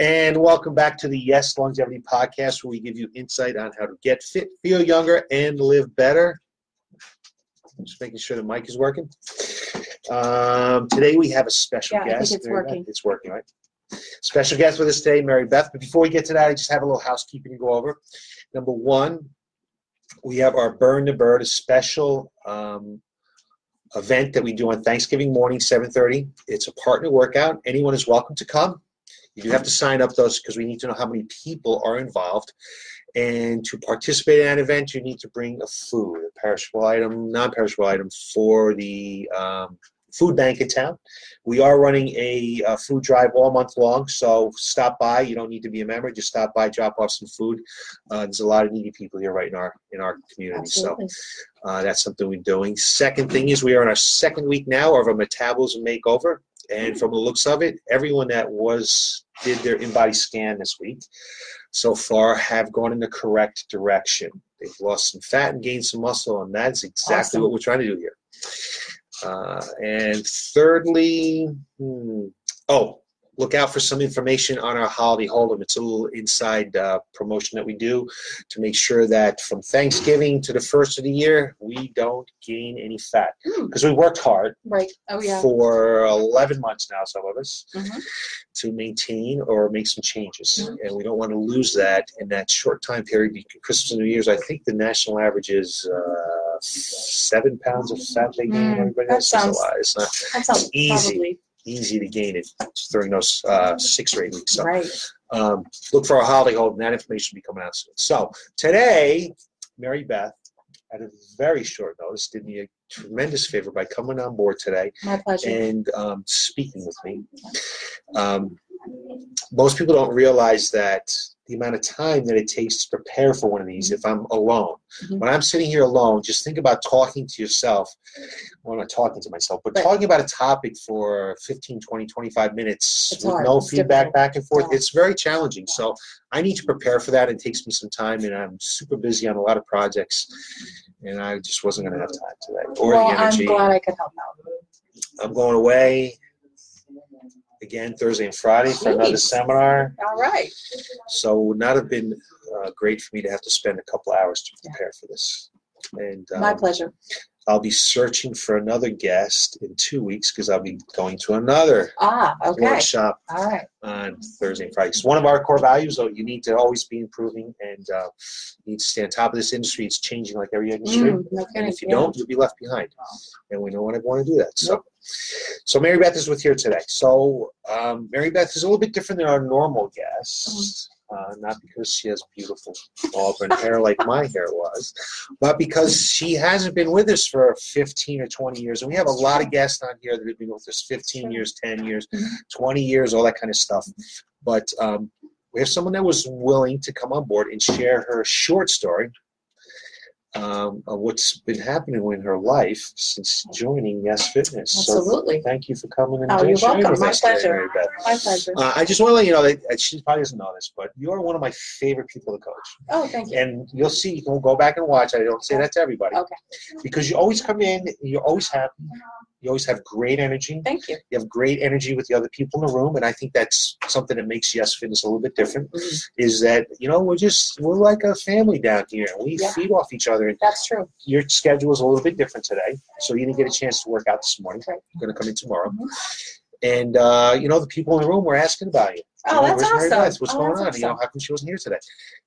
And welcome back to the Yes Longevity podcast, where we give you insight on how to get fit, feel younger, and live better. Just making sure the mic is working. Today we have a special guest. I think it's working. It's working, right? Special guest with us today, Mary Beth. But before we get to that, I just have a little housekeeping to go over. Number one, we have our Burn the Bird, a special event that we do on Thanksgiving morning, 7:30. It's a partner workout. Anyone is welcome to come. You do have to sign up, though, because we need to know how many people are involved. And to participate in that event, you need to bring a food, a perishable item, non-perishable item for the food bank in town. We are running a food drive all month long, so stop by. You don't need to be a member. Just stop by, drop off some food. There's a lot of needy people here right in our community. Absolutely. So that's something we're doing. Second thing is we are in our second week now of a metabolism makeover. And from the looks of it, everyone that did their in-body scan this week so far have gone in the correct direction. They've lost some fat and gained some muscle, and that's exactly what we're trying to do here. And thirdly, look out for some information on our Holiday Hold'em. It's a little inside promotion that we do to make sure that from Thanksgiving to the first of the year, we don't gain any fat. Because we worked hard for 11 months now, some of us, to maintain or make some changes. And we don't want to lose that in that short time period. Christmas and New Year's, I think the national average is 7 pounds of fat they gain. Everybody else is alive. It's not easy to gain it during those 6 or 8 weeks. So, look for our Holiday Hold, and that information will be coming out soon. So today, Mary Beth, at a very short notice, did me a tremendous favor by coming on board today. My pleasure. And speaking with me. Most people don't realize that the amount of time that it takes to prepare for one of these if I'm alone. When I'm sitting here alone, just think about talking to yourself. Well, I'm not talking to myself, but talking about a topic for 15, 20, 25 minutes with no feedback back and forth, it's very challenging. So I need to prepare for that. It takes me some time, and I'm super busy on a lot of projects, and I just wasn't going to have time today or the energy. I'm glad I could help out. I'm going away again Thursday and Friday for another seminar. All right. So it would not have been great for me to have to spend a couple hours to prepare for this. And my pleasure. I'll be searching for another guest in 2 weeks because I'll be going to another workshop on Thursday and Friday. It's one of our core values, though. You need to always be improving, and you need to stay on top of this industry. It's changing like every industry. And if you don't, you'll be left behind. And we don't want to do that. So, Mary Beth is with here today. So Mary Beth is a little bit different than our normal guests. Not because she has beautiful auburn hair like my hair was, but because she hasn't been with us for 15 or 20 years. And we have a lot of guests on here that have been with us 15 years, 10 years, 20 years, all that kind of stuff. But we have someone that was willing to come on board and share her short story of what's been happening in her life since joining Yes Fitness. Absolutely. So thank you for coming and doing sharing with us today, Mary Beth. My pleasure. I just want to let you know that she probably doesn't know this, but you are one of my favorite people to coach. Oh, thank you. And you'll see, you can go back and watch. I don't say that to everybody. Okay. Because you always come in, you're always happy. You always have great energy. Thank you. You have great energy with the other people in the room, and I think that's something that makes Yes Fitness a little bit different, is that, we're like a family down here. We feed off each other. And that's true. Your schedule is a little bit different today, so you didn't get a chance to work out this morning. Right. You're going to come in tomorrow. And, the people in the room were asking about you. That's awesome. What's going on? Awesome. How come she wasn't here today?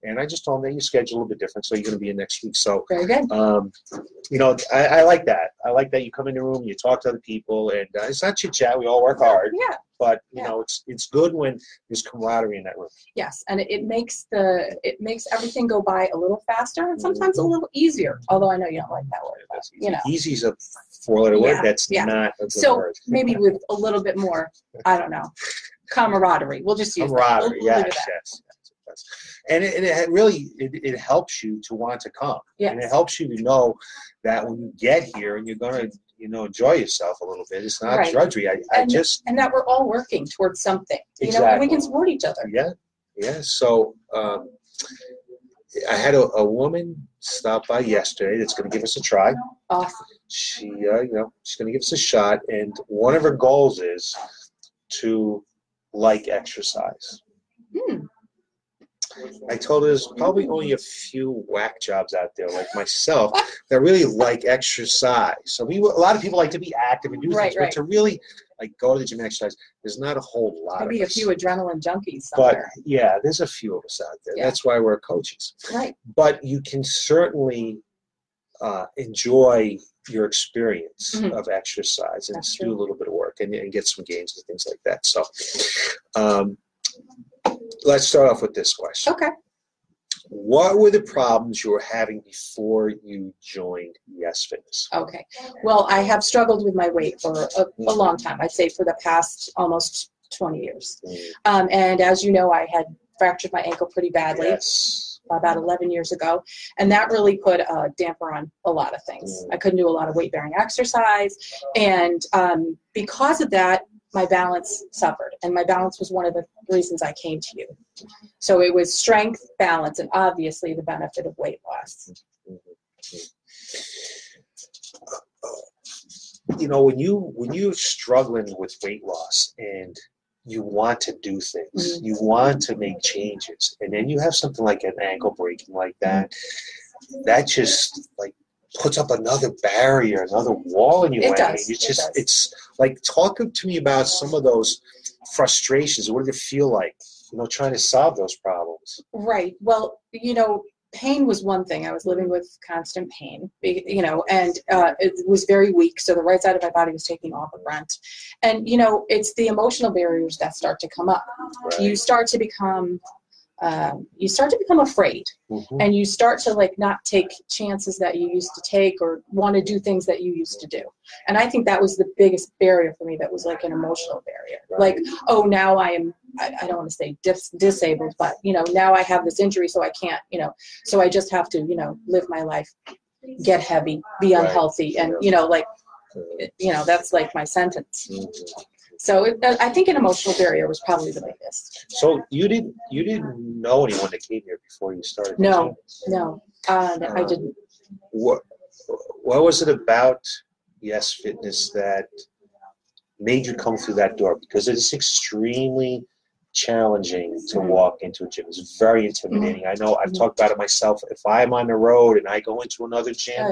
And I just told them that your schedule's a little bit different, so you're going to be in next week. So, very good. I like that. I like that you come in the room, you talk to other people, and it's not chit-chat. We all work hard. Yeah. But, it's good when there's camaraderie in that room. Yes, and it makes everything go by a little faster and sometimes a little easier, although I know you don't like that word. But, easy is a four-letter word. That's not a good word. So maybe with a little bit more, I don't know. Camaraderie. We'll just use camaraderie. Yes. And it really helps you to want to come. Yes. And it helps you to know that when you get here and you're going to, enjoy yourself a little bit. It's not drudgery. And that we're all working towards something. Exactly. And we can support each other. Yeah. So I had a woman stop by yesterday that's going to give us a try. Awesome. She, she's going to give us a shot. And one of her goals is to like exercise. I told her there's probably only a few whack jobs out there like myself that really like exercise. So a lot of people like to be active and do things, but to really like go to the gym and exercise, there's not a whole lot of us. Maybe a few adrenaline junkies somewhere. But yeah, there's a few of us out there. Yeah. That's why we're coaches. Right. But you can certainly enjoy your experience of exercise and do a little bit of work and get some gains and things like that. So let's start off with this question. Okay. What were the problems you were having before you joined Yes Fitness? Okay. Well, I have struggled with my weight for a long time. I'd say for the past almost 20 years. And as you know, I had fractured my ankle pretty badly. Yes. About 11 years ago, and that really put a damper on a lot of things. I couldn't do a lot of weight-bearing exercise, and because of that, my balance suffered, and my balance was one of the reasons I came to you. So it was strength, balance, and obviously the benefit of weight loss. You know, when you're struggling with weight loss and you want to do things, you want to make changes, and then you have something like an ankle breaking like that, that just like puts up another barrier, another wall in your way. It's like, talk to me about some of those frustrations. What did it feel like, you know, trying to solve those problems? Right. Well, you know, pain was one thing. I was living with constant pain, you know, and it was very weak. So the right side of my body was taking all the brunt. And, you know, it's the emotional barriers that start to come up. Right. You start to become afraid, and you start to like not take chances that you used to take or want to do things that you used to do. And I think that was the biggest barrier for me. That was like an emotional barrier. Right. Like, oh, now I am, I don't want to say disabled, but you know, now I have this injury, so I can't, you know, so I just have to, you know, live my life, get heavy, be unhealthy. And you know, like, you know, that's like my sentence. So I think an emotional barrier was probably the biggest. So you didn't know anyone that came here before you started? No, I didn't. What was it about Yes Fitness that made you come through that door? Because it's extremely challenging to walk into a gym. It's very intimidating. I know. I've talked about it myself. If I'm on the road and I go into another gym,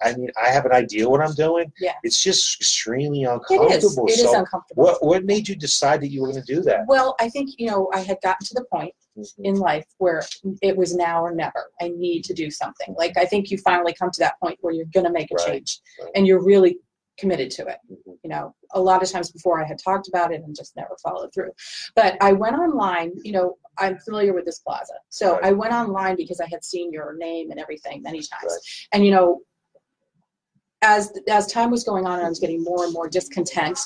I mean, I have an idea what I'm doing. It's just extremely uncomfortable. It is uncomfortable. What made you decide that you were going to do that? Well, I think, you know, I had gotten to the point in life where it was now or never. I need to do something. Like, I think you finally come to that point where you're going to make a change, and you're really committed to it. You know, a lot of times before I had talked about it and just never followed through. But I went online, you know, I'm familiar with this plaza. So I went online because I had seen your name and everything many times. And, you know, as time was going on and I was getting more and more discontent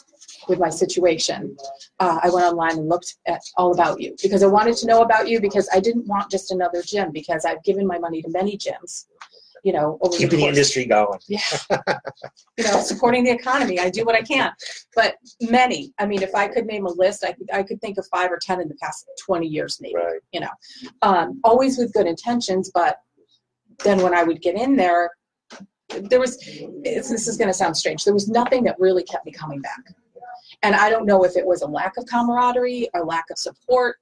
with my situation, I went online and looked at all about you, because I wanted to know about you, because I didn't want just another gym, because I've given my money to many gyms. You know, keeping the industry going. You know, supporting the economy. I do what I can. But many, I mean, if I could name a list, I could think of 5 or 10 in the past 20 years, maybe. You know, always with good intentions. But then when I would get in there, this is going to sound strange, there was nothing that really kept me coming back. And I don't know if it was a lack of camaraderie, a lack of support,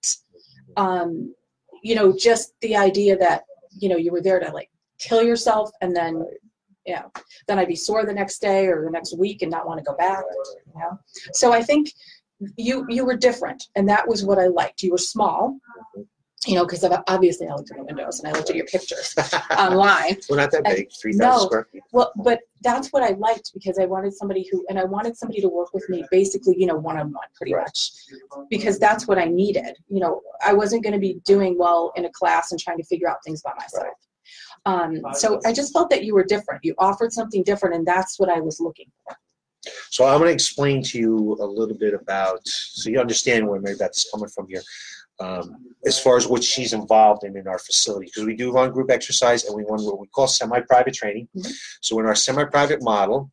you know, just the idea that, you know, you were there to like kill yourself, and then, you know, then I'd be sore the next day or the next week and not want to go back, you know? So I think you were different, and that was what I liked. You were small, you know, because obviously I looked at the windows and I looked at your pictures online. Well, not that big, 3,000 square feet. Well, but that's what I liked, because I wanted somebody to work with me basically, you know, one-on-one pretty much, because that's what I needed. You know, I wasn't going to be doing well in a class and trying to figure out things by myself. So I just felt that you were different. You offered something different, and that's what I was looking for. So I'm going to explain to you a little bit about, so you understand where Mary Beth is coming from here, as far as what she's involved in our facility. Because we do run group exercise, and we run what we call semi-private training. So in our semi-private model,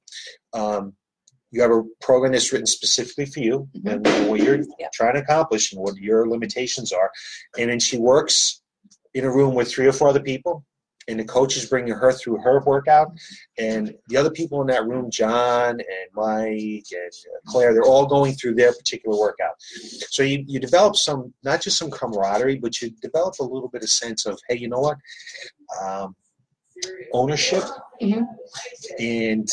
you have a program that's written specifically for you and what you're trying to accomplish and what your limitations are. And then she works in a room with 3 or 4 other people. and the coach is bringing her through her workout, and the other people in that room, John and Mike and Claire, they're all going through their particular workout. So you develop some, not just some camaraderie, but you develop a little bit of sense of, hey, you know what, ownership and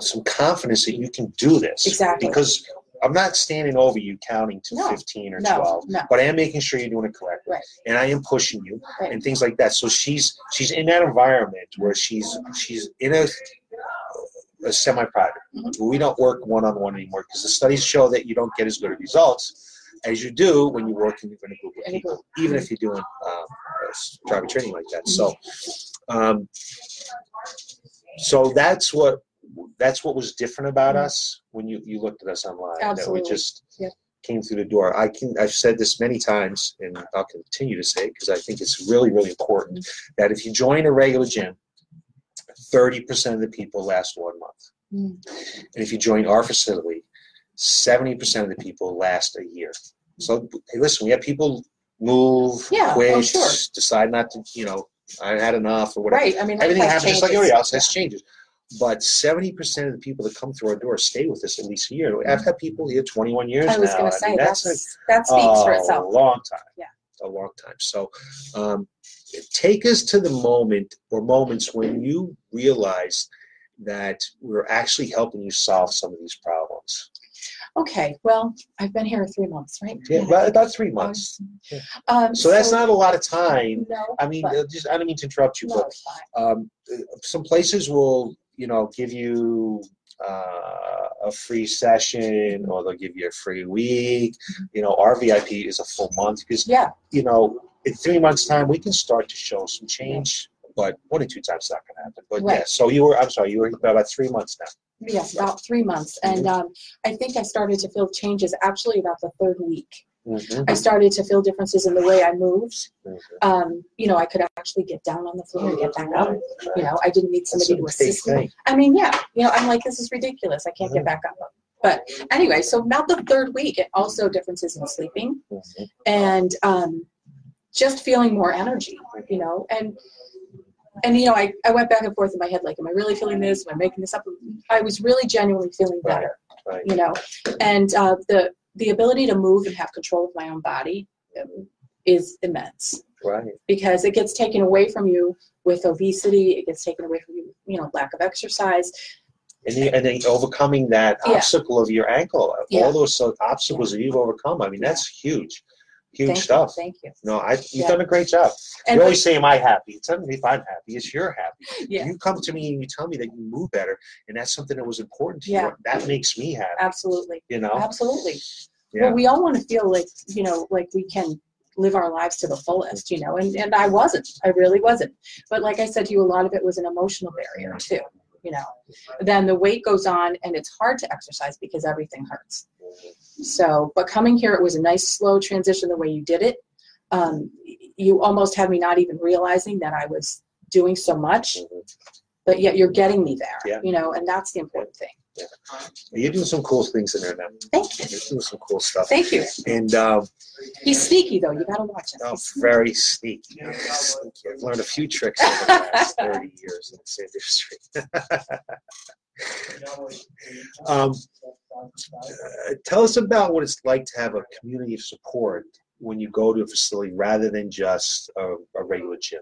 some confidence that you can do this. Exactly. Because I'm not standing over you counting to 15 or 12, but I am making sure you're doing it correctly. Right. And I am pushing you and things like that. So she's in that environment where she's in a semi-private. We don't work one-on-one anymore because the studies show that you don't get as good results as you do when you're working in a group of people, even if you're doing private training like that. So that's what was different about us when you looked at us online. Absolutely. That we just came through the door. I've said this many times, and I'll continue to say it because I think it's really, really important that if you join a regular gym, 30% of the people last 1 month. And if you join our facility, 70% of the people last a year. So, hey, listen, we have people move, quit, decide not to, I had enough or whatever. Right. I mean, everything happens just like everybody else. That's changes. But 70% of the people that come through our door stay with us at least a year. I've had people here 21 years now. I was going to say, that speaks for itself. A long time. Yeah. A long time. So take us to the moment or moments when you realize that we're actually helping you solve some of these problems. Okay, well, I've been here 3 months, right? Yeah, about 3 months. Yeah. So that's not a lot of time. No, I mean, I don't mean to interrupt you, but some places will, give you a free session, or they'll give you a free week. Our VIP is a full month because, in 3 months' time, we can start to show some change, but 1 or 2 times it's not going to happen. But so you were about 3 months now. Yes, about 3 months. And I think I started to feel changes actually about the third week. I started to feel differences in the way I moved. I could actually get down on the floor and get back up. I didn't need somebody to assist me. I mean, I'm like, this is ridiculous. I can't get back up. But anyway, so about the third week, it also differences in sleeping and just feeling more energy, And, I went back and forth in my head, like, am I really feeling this? Am I making this up? I was really genuinely feeling better, And the ability to move and have control of my own body is immense. Right. Because it gets taken away from you with obesity. It gets taken away from you, lack of exercise. And then overcoming that obstacle of your ankle, all those obstacles that you've overcome. I mean, that's huge. Huge stuff. Thank you. No, you've done a great job. And you always say, am I happy? It's not if I'm happy. It's you're happy. Yeah. You come to me and you tell me that you move better, and that's something that was important to you. That makes me happy. Absolutely. Absolutely. Yeah. Well, we all want to feel like, like we can live our lives to the fullest, and I wasn't. I really wasn't. But like I said to you, a lot of it was an emotional barrier too, Then the weight goes on, and it's hard to exercise because everything hurts. So, but coming here, it was a nice slow transition the way you did it. You almost had me not even realizing that I was doing so much, but yet you're getting me there, and that's the important thing. Yeah. You're doing some cool things in there now. Thank you. You're doing some cool stuff. Thank you. And he's sneaky, though. You got to watch him. Oh, very sneaky. I've learned a few tricks over the last 30 years in this industry. Tell us about what it's like to have a community of support when you go to a facility rather than just a regular gym.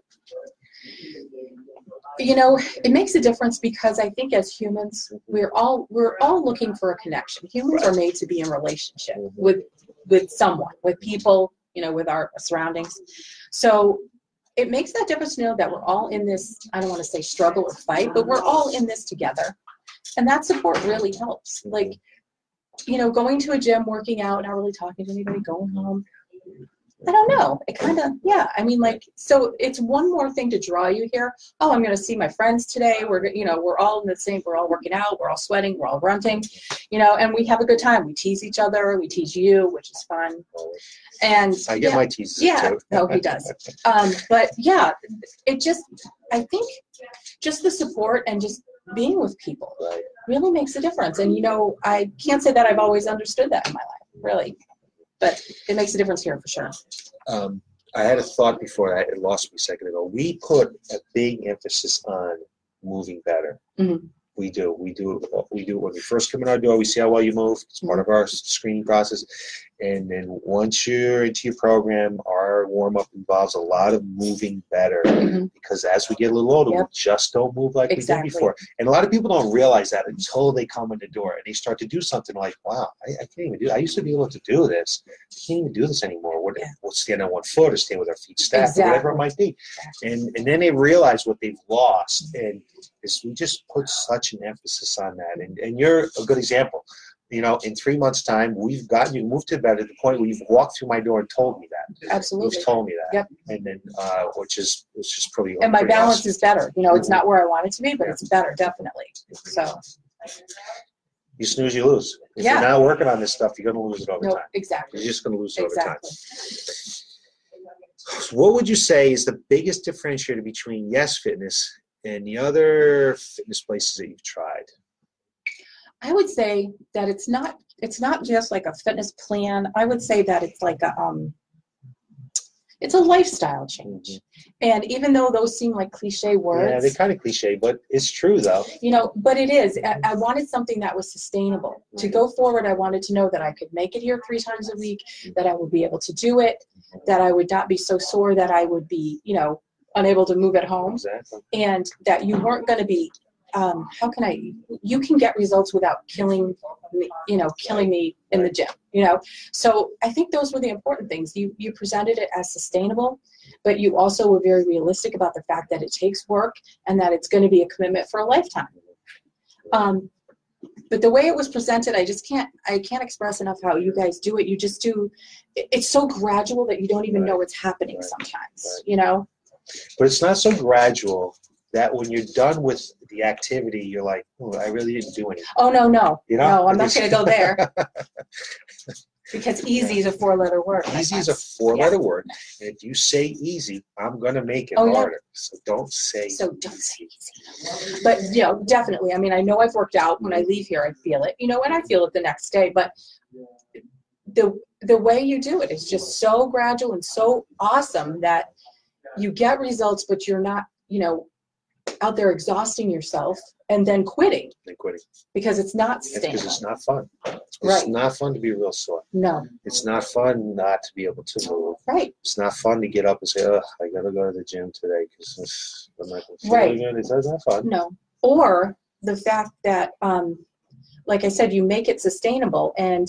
It makes a difference because I think as humans, we're all looking for a connection. Humans are made to be in relationship with someone, with people, with our surroundings. So it makes that difference to know that we're all in this, I don't want to say struggle or fight, but we're all in this together. And that support really helps. Like, going to a gym, working out, not really talking to anybody, going home. I don't know. It kind of, so it's one more thing to draw you here. Oh, I'm going to see my friends today. We're, we're all in the same, we're all working out, we're all sweating, we're all grunting, and we have a good time. We tease each other. We tease you, which is fun. And I get my teases too. No, he does. But it just, I think just the support and just being with people really makes a difference. And, I can't say that I've always understood that in my life, really. But it makes a difference here for sure. I had a thought before, it lost me a second ago. We put a big emphasis on moving better. Mm-hmm. We do it when we first come in our door. We see how well you move. It's part of our screening process. And then once you're into your program, our warm-up involves a lot of moving better, mm-hmm. because as we get a little older, yep. we just don't move like we did before. And a lot of people don't realize that until they come in the door and they start to do something like, wow, I can't even do it. I used to be able to do this. I can't even do this anymore. We'll stand on one foot or stand with our feet stacked, or whatever it might be. And then they realize what they've lost. And we just put such an emphasis on that. And you're a good example. You know, in 3 months' time, we've gotten you moved to bed at the point where you've walked through my door and told me that. Absolutely. You've told me that. Yep. And then, which is pretty. And my balance is better. You know, it's not where I want it to be, but it's better, definitely. So. You snooze, you lose. If you're not working on this stuff, you're going to lose it over time. Exactly. You're just going to lose it over time. What would you say is the biggest differentiator between Yes Fitness and the other fitness places that you've tried? I would say that it's not just like a fitness plan. I would say that it's like a lifestyle change. Mm-hmm. And even though those seem like cliche words. Yeah, they're kind of cliche, but it's true though. You know, but it is. I wanted something that was sustainable. Mm-hmm. To go forward, I wanted to know that I could make it here 3 times a week, mm-hmm. that I would be able to do it, mm-hmm. that I would not be so sore that I would be, you know, unable to move at home. Exactly. And that you weren't going to be you can get results without killing me in the gym, you know? So I think those were the important things. You presented it as sustainable, but you also were very realistic about the fact that it takes work and that it's going to be a commitment for a lifetime. But the way it was presented, I can't express enough how you guys do it. You just do, it's so gradual that you don't even know what's happening sometimes, you know? But it's not so gradual that when you're done with the activity, you're like, oh, I really didn't do anything. Oh, no. You know? No, I'm not going to go there. Because easy is a 4-letter word. Easy is a 4-letter word. And if you say easy, I'm going to make it harder. So don't say easy. But, you know, definitely. I mean, I know I've worked out. When I leave here, I feel it. You know, and I feel it the next day. But the way you do it is just so gradual and so awesome that you get results, but you're not, you know, out there exhausting yourself and then quitting. Because it's not sustainable. Because it's not fun. It's not fun to be real sore. No. It's not fun not to be able to move. Right. It's not fun to get up and say, oh, I got to go to the gym today because I'm not going to feel good. It's not fun. No. Or the fact that, like I said, you make it sustainable and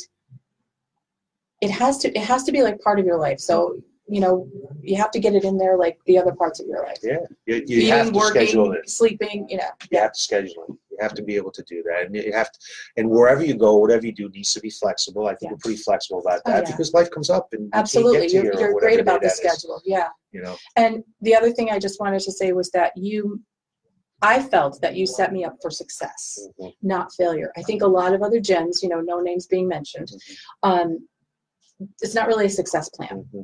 it has to be like part of your life. So, you know, you have to get it in there like the other parts of your life. Yeah. You have to schedule it. Sleeping, you know. You have to schedule it. You have to be able to do that. And you have to, and wherever you go, whatever you do needs to be flexible. I think we're pretty flexible about that because life comes up and absolutely. You're great about the schedule. Is. Yeah. You know. And the other thing I just wanted to say was that I felt that you set me up for success, mm-hmm. not failure. I think a lot of other gyms, you know, no names being mentioned, mm-hmm. It's not really a success plan. Mm-hmm.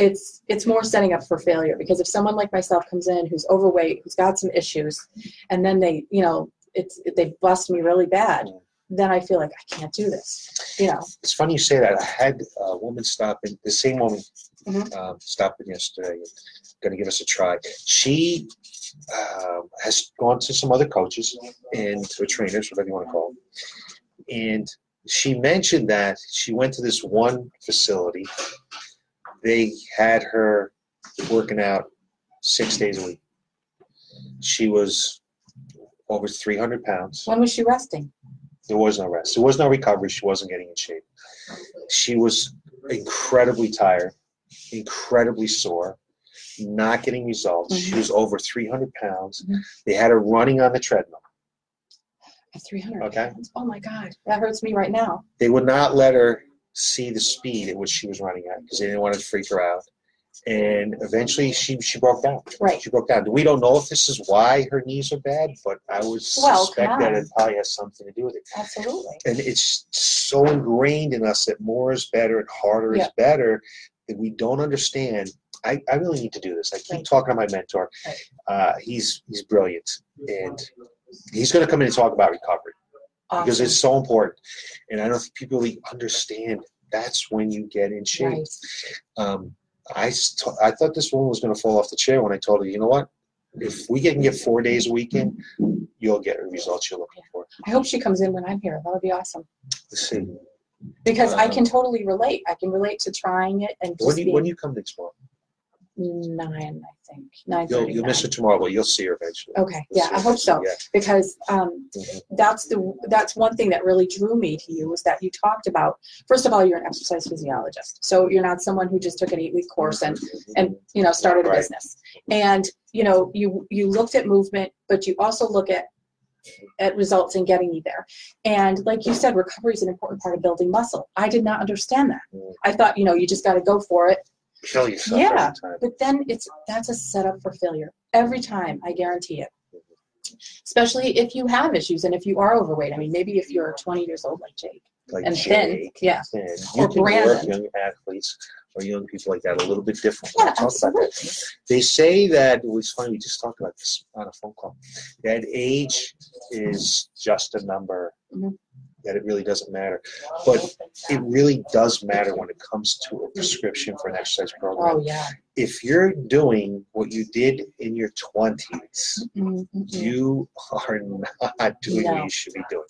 It's more setting up for failure because if someone like myself comes in who's overweight, who's got some issues, and then they, you know, they bust me really bad, then I feel like I can't do this, you know. It's funny you say that. I had a woman mm-hmm. Stopping yesterday and going to give us a try. She has gone to some other coaches and or trainers, whatever you want to call them, and she mentioned that she went to this one facility. They had her working out 6 days a week. She was over 300 pounds. When was she resting? There was no rest. There was no recovery. She wasn't getting in shape. She was incredibly tired, incredibly sore, not getting results. Mm-hmm. She was over 300 pounds. Mm-hmm. They had her running on the treadmill. 300 pounds? Oh, my God. That hurts me right now. They would not let her see the speed at which she was running at because they didn't want to freak her out. And eventually she broke down. Right. She broke down. We don't know if this is why her knees are bad, but I would suspect that it probably has something to do with it. Absolutely. And it's so ingrained in us that more is better and harder is better that we don't understand. I really need to do this. I keep talking to my mentor. He's brilliant. And he's going to come in and talk about recovery. Awesome. Because it's so important. And I don't think people really understand that's when you get in shape. Right. I thought this woman was going to fall off the chair when I told her, you know what? If we can get 4 days a week in, you'll get the results you're looking for. I hope she comes in when I'm here. That would be awesome. Let's see. Because I can totally relate. I can relate to trying it. And when do you come next month? 9, I think. 9:30. You'll miss her tomorrow, but you'll see her eventually. Okay. Yeah, I hope so. Yeah. Because that's one thing that really drew me to you, was that you talked about, first of all, you're an exercise physiologist. So you're not someone who just took an 8-week course and you know, started a business. And you know, you looked at movement, but you also look at results and getting you there. And like you said, recovery is an important part of building muscle. I did not understand that. I thought, you know, you just got to go for it. Kill yourself. Yeah, but then that's a setup for failure every time. I guarantee it. Especially if you have issues and if you are overweight. I mean, maybe if you're 20 years old like Jake thin, yeah, or Brandon. Young athletes or young people like that a little bit different. Yeah, absolutely. About that. They say that it was funny. We just talked about this on a phone call. That age is just a number. Mm-hmm. That it really doesn't matter, but it really does matter when it comes to a prescription for an exercise program. Oh yeah. If you're doing what you did in your 20s, mm-hmm. you are not doing what you should be doing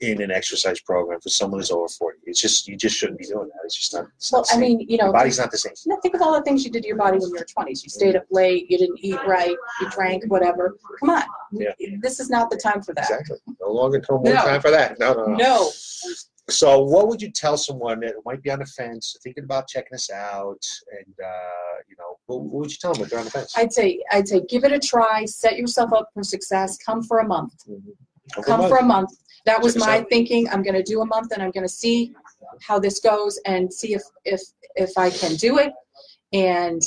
in an exercise program for someone who's over 40. It's just, you just shouldn't be doing that. It's just not. It's well, not I mean, you know, your body's not the same. You know, think of all the things you did to your body when you were 20s. You stayed up late. You didn't eat right. You drank whatever. Come on, this is not the time for that. Exactly. No longer time for that. No. So what would you tell someone that might be on the fence, thinking about checking us out, and you know, what would you tell them if they're on the fence? I'd say give it a try, set yourself up for success, come for a month. Mm-hmm. Come for a month. That was my thinking. I'm going to do a month, and I'm going to see how this goes and see if I can do it and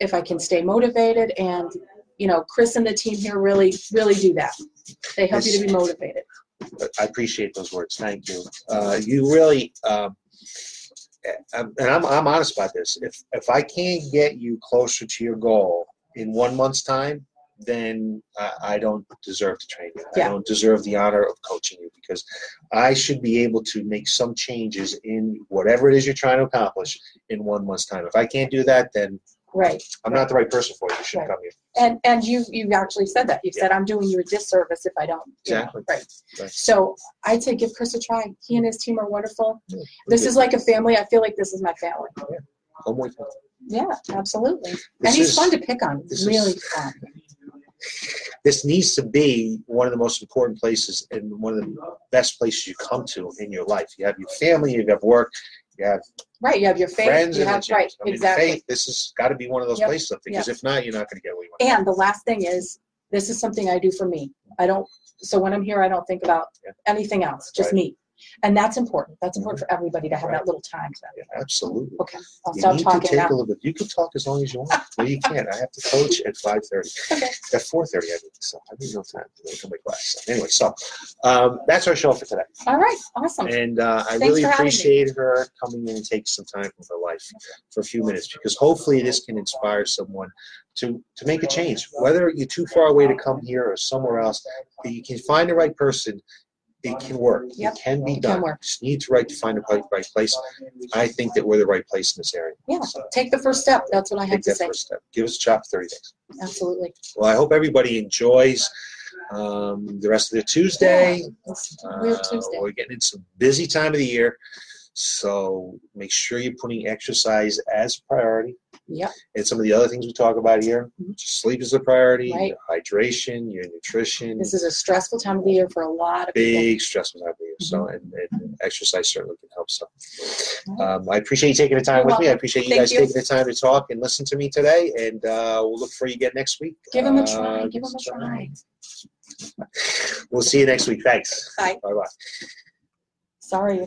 if I can stay motivated. And you know, Chris and the team here really, really do that. They help you to be motivated. I appreciate those words. Thank you. You really, and I'm honest about this. If I can't get you closer to your goal in 1 month's time, then I don't deserve to train you. Yeah. I don't deserve the honor of coaching you, because I should be able to make some changes in whatever it is you're trying to accomplish in 1 month's time. If I can't do that, then I'm not the right person for you. You shouldn't come here. And you actually said that. You said, I'm doing you a disservice if I don't. Exactly. Right. So I'd say give Chris a try. He and his team are wonderful. Yeah, this is like a family. I feel like this is my family. Yeah. Oh my God. Yeah, absolutely. He's fun to pick on. Really fun. This needs to be one of the most important places and one of the best places you come to in your life. You have your family, you have work, you have your faith, friends, you have faith. This has got to be one of those places, because if not, you're not going to get what you want. And the last thing is, this is something I do for me. So when I'm here, I don't think about anything else, just me. And that's important. That's important for everybody to have that little time. Absolutely. Okay, I'll stop talking now. You can talk as long as you want. Well, you can't. I have to coach at 5:30. Okay. At 4:30, I need no time to go to my class. Anyway, so that's our show for today. All right, awesome. And I really appreciate her coming in and taking some time from her life for a few minutes, because hopefully this can inspire someone to make a change. Whether you're too far away to come here or somewhere else, you can find the right person. It can work. Yep. It can be done. You just need to find the right place. I think that we're the right place in this area. Yeah. So take the first step. That's what I have to say. First step. Give us a shot for 30 days. Absolutely. Well, I hope everybody enjoys the rest of their Tuesday. Yeah. It's weird Tuesday. We're getting into some busy time of the year. So make sure you're putting exercise as a priority. Yeah. And some of the other things we talk about here, sleep is a priority, hydration, your nutrition. This is a stressful time of the year for a lot of people. Big stressful time of the year. Mm-hmm. So, and exercise certainly can help. So, I appreciate you taking the time with me. I appreciate you guys taking the time to talk and listen to me today. And we'll look for you again next week. Give them a try. Give them a try. We'll see you next week. Thanks. Bye. Bye-bye. Sorry.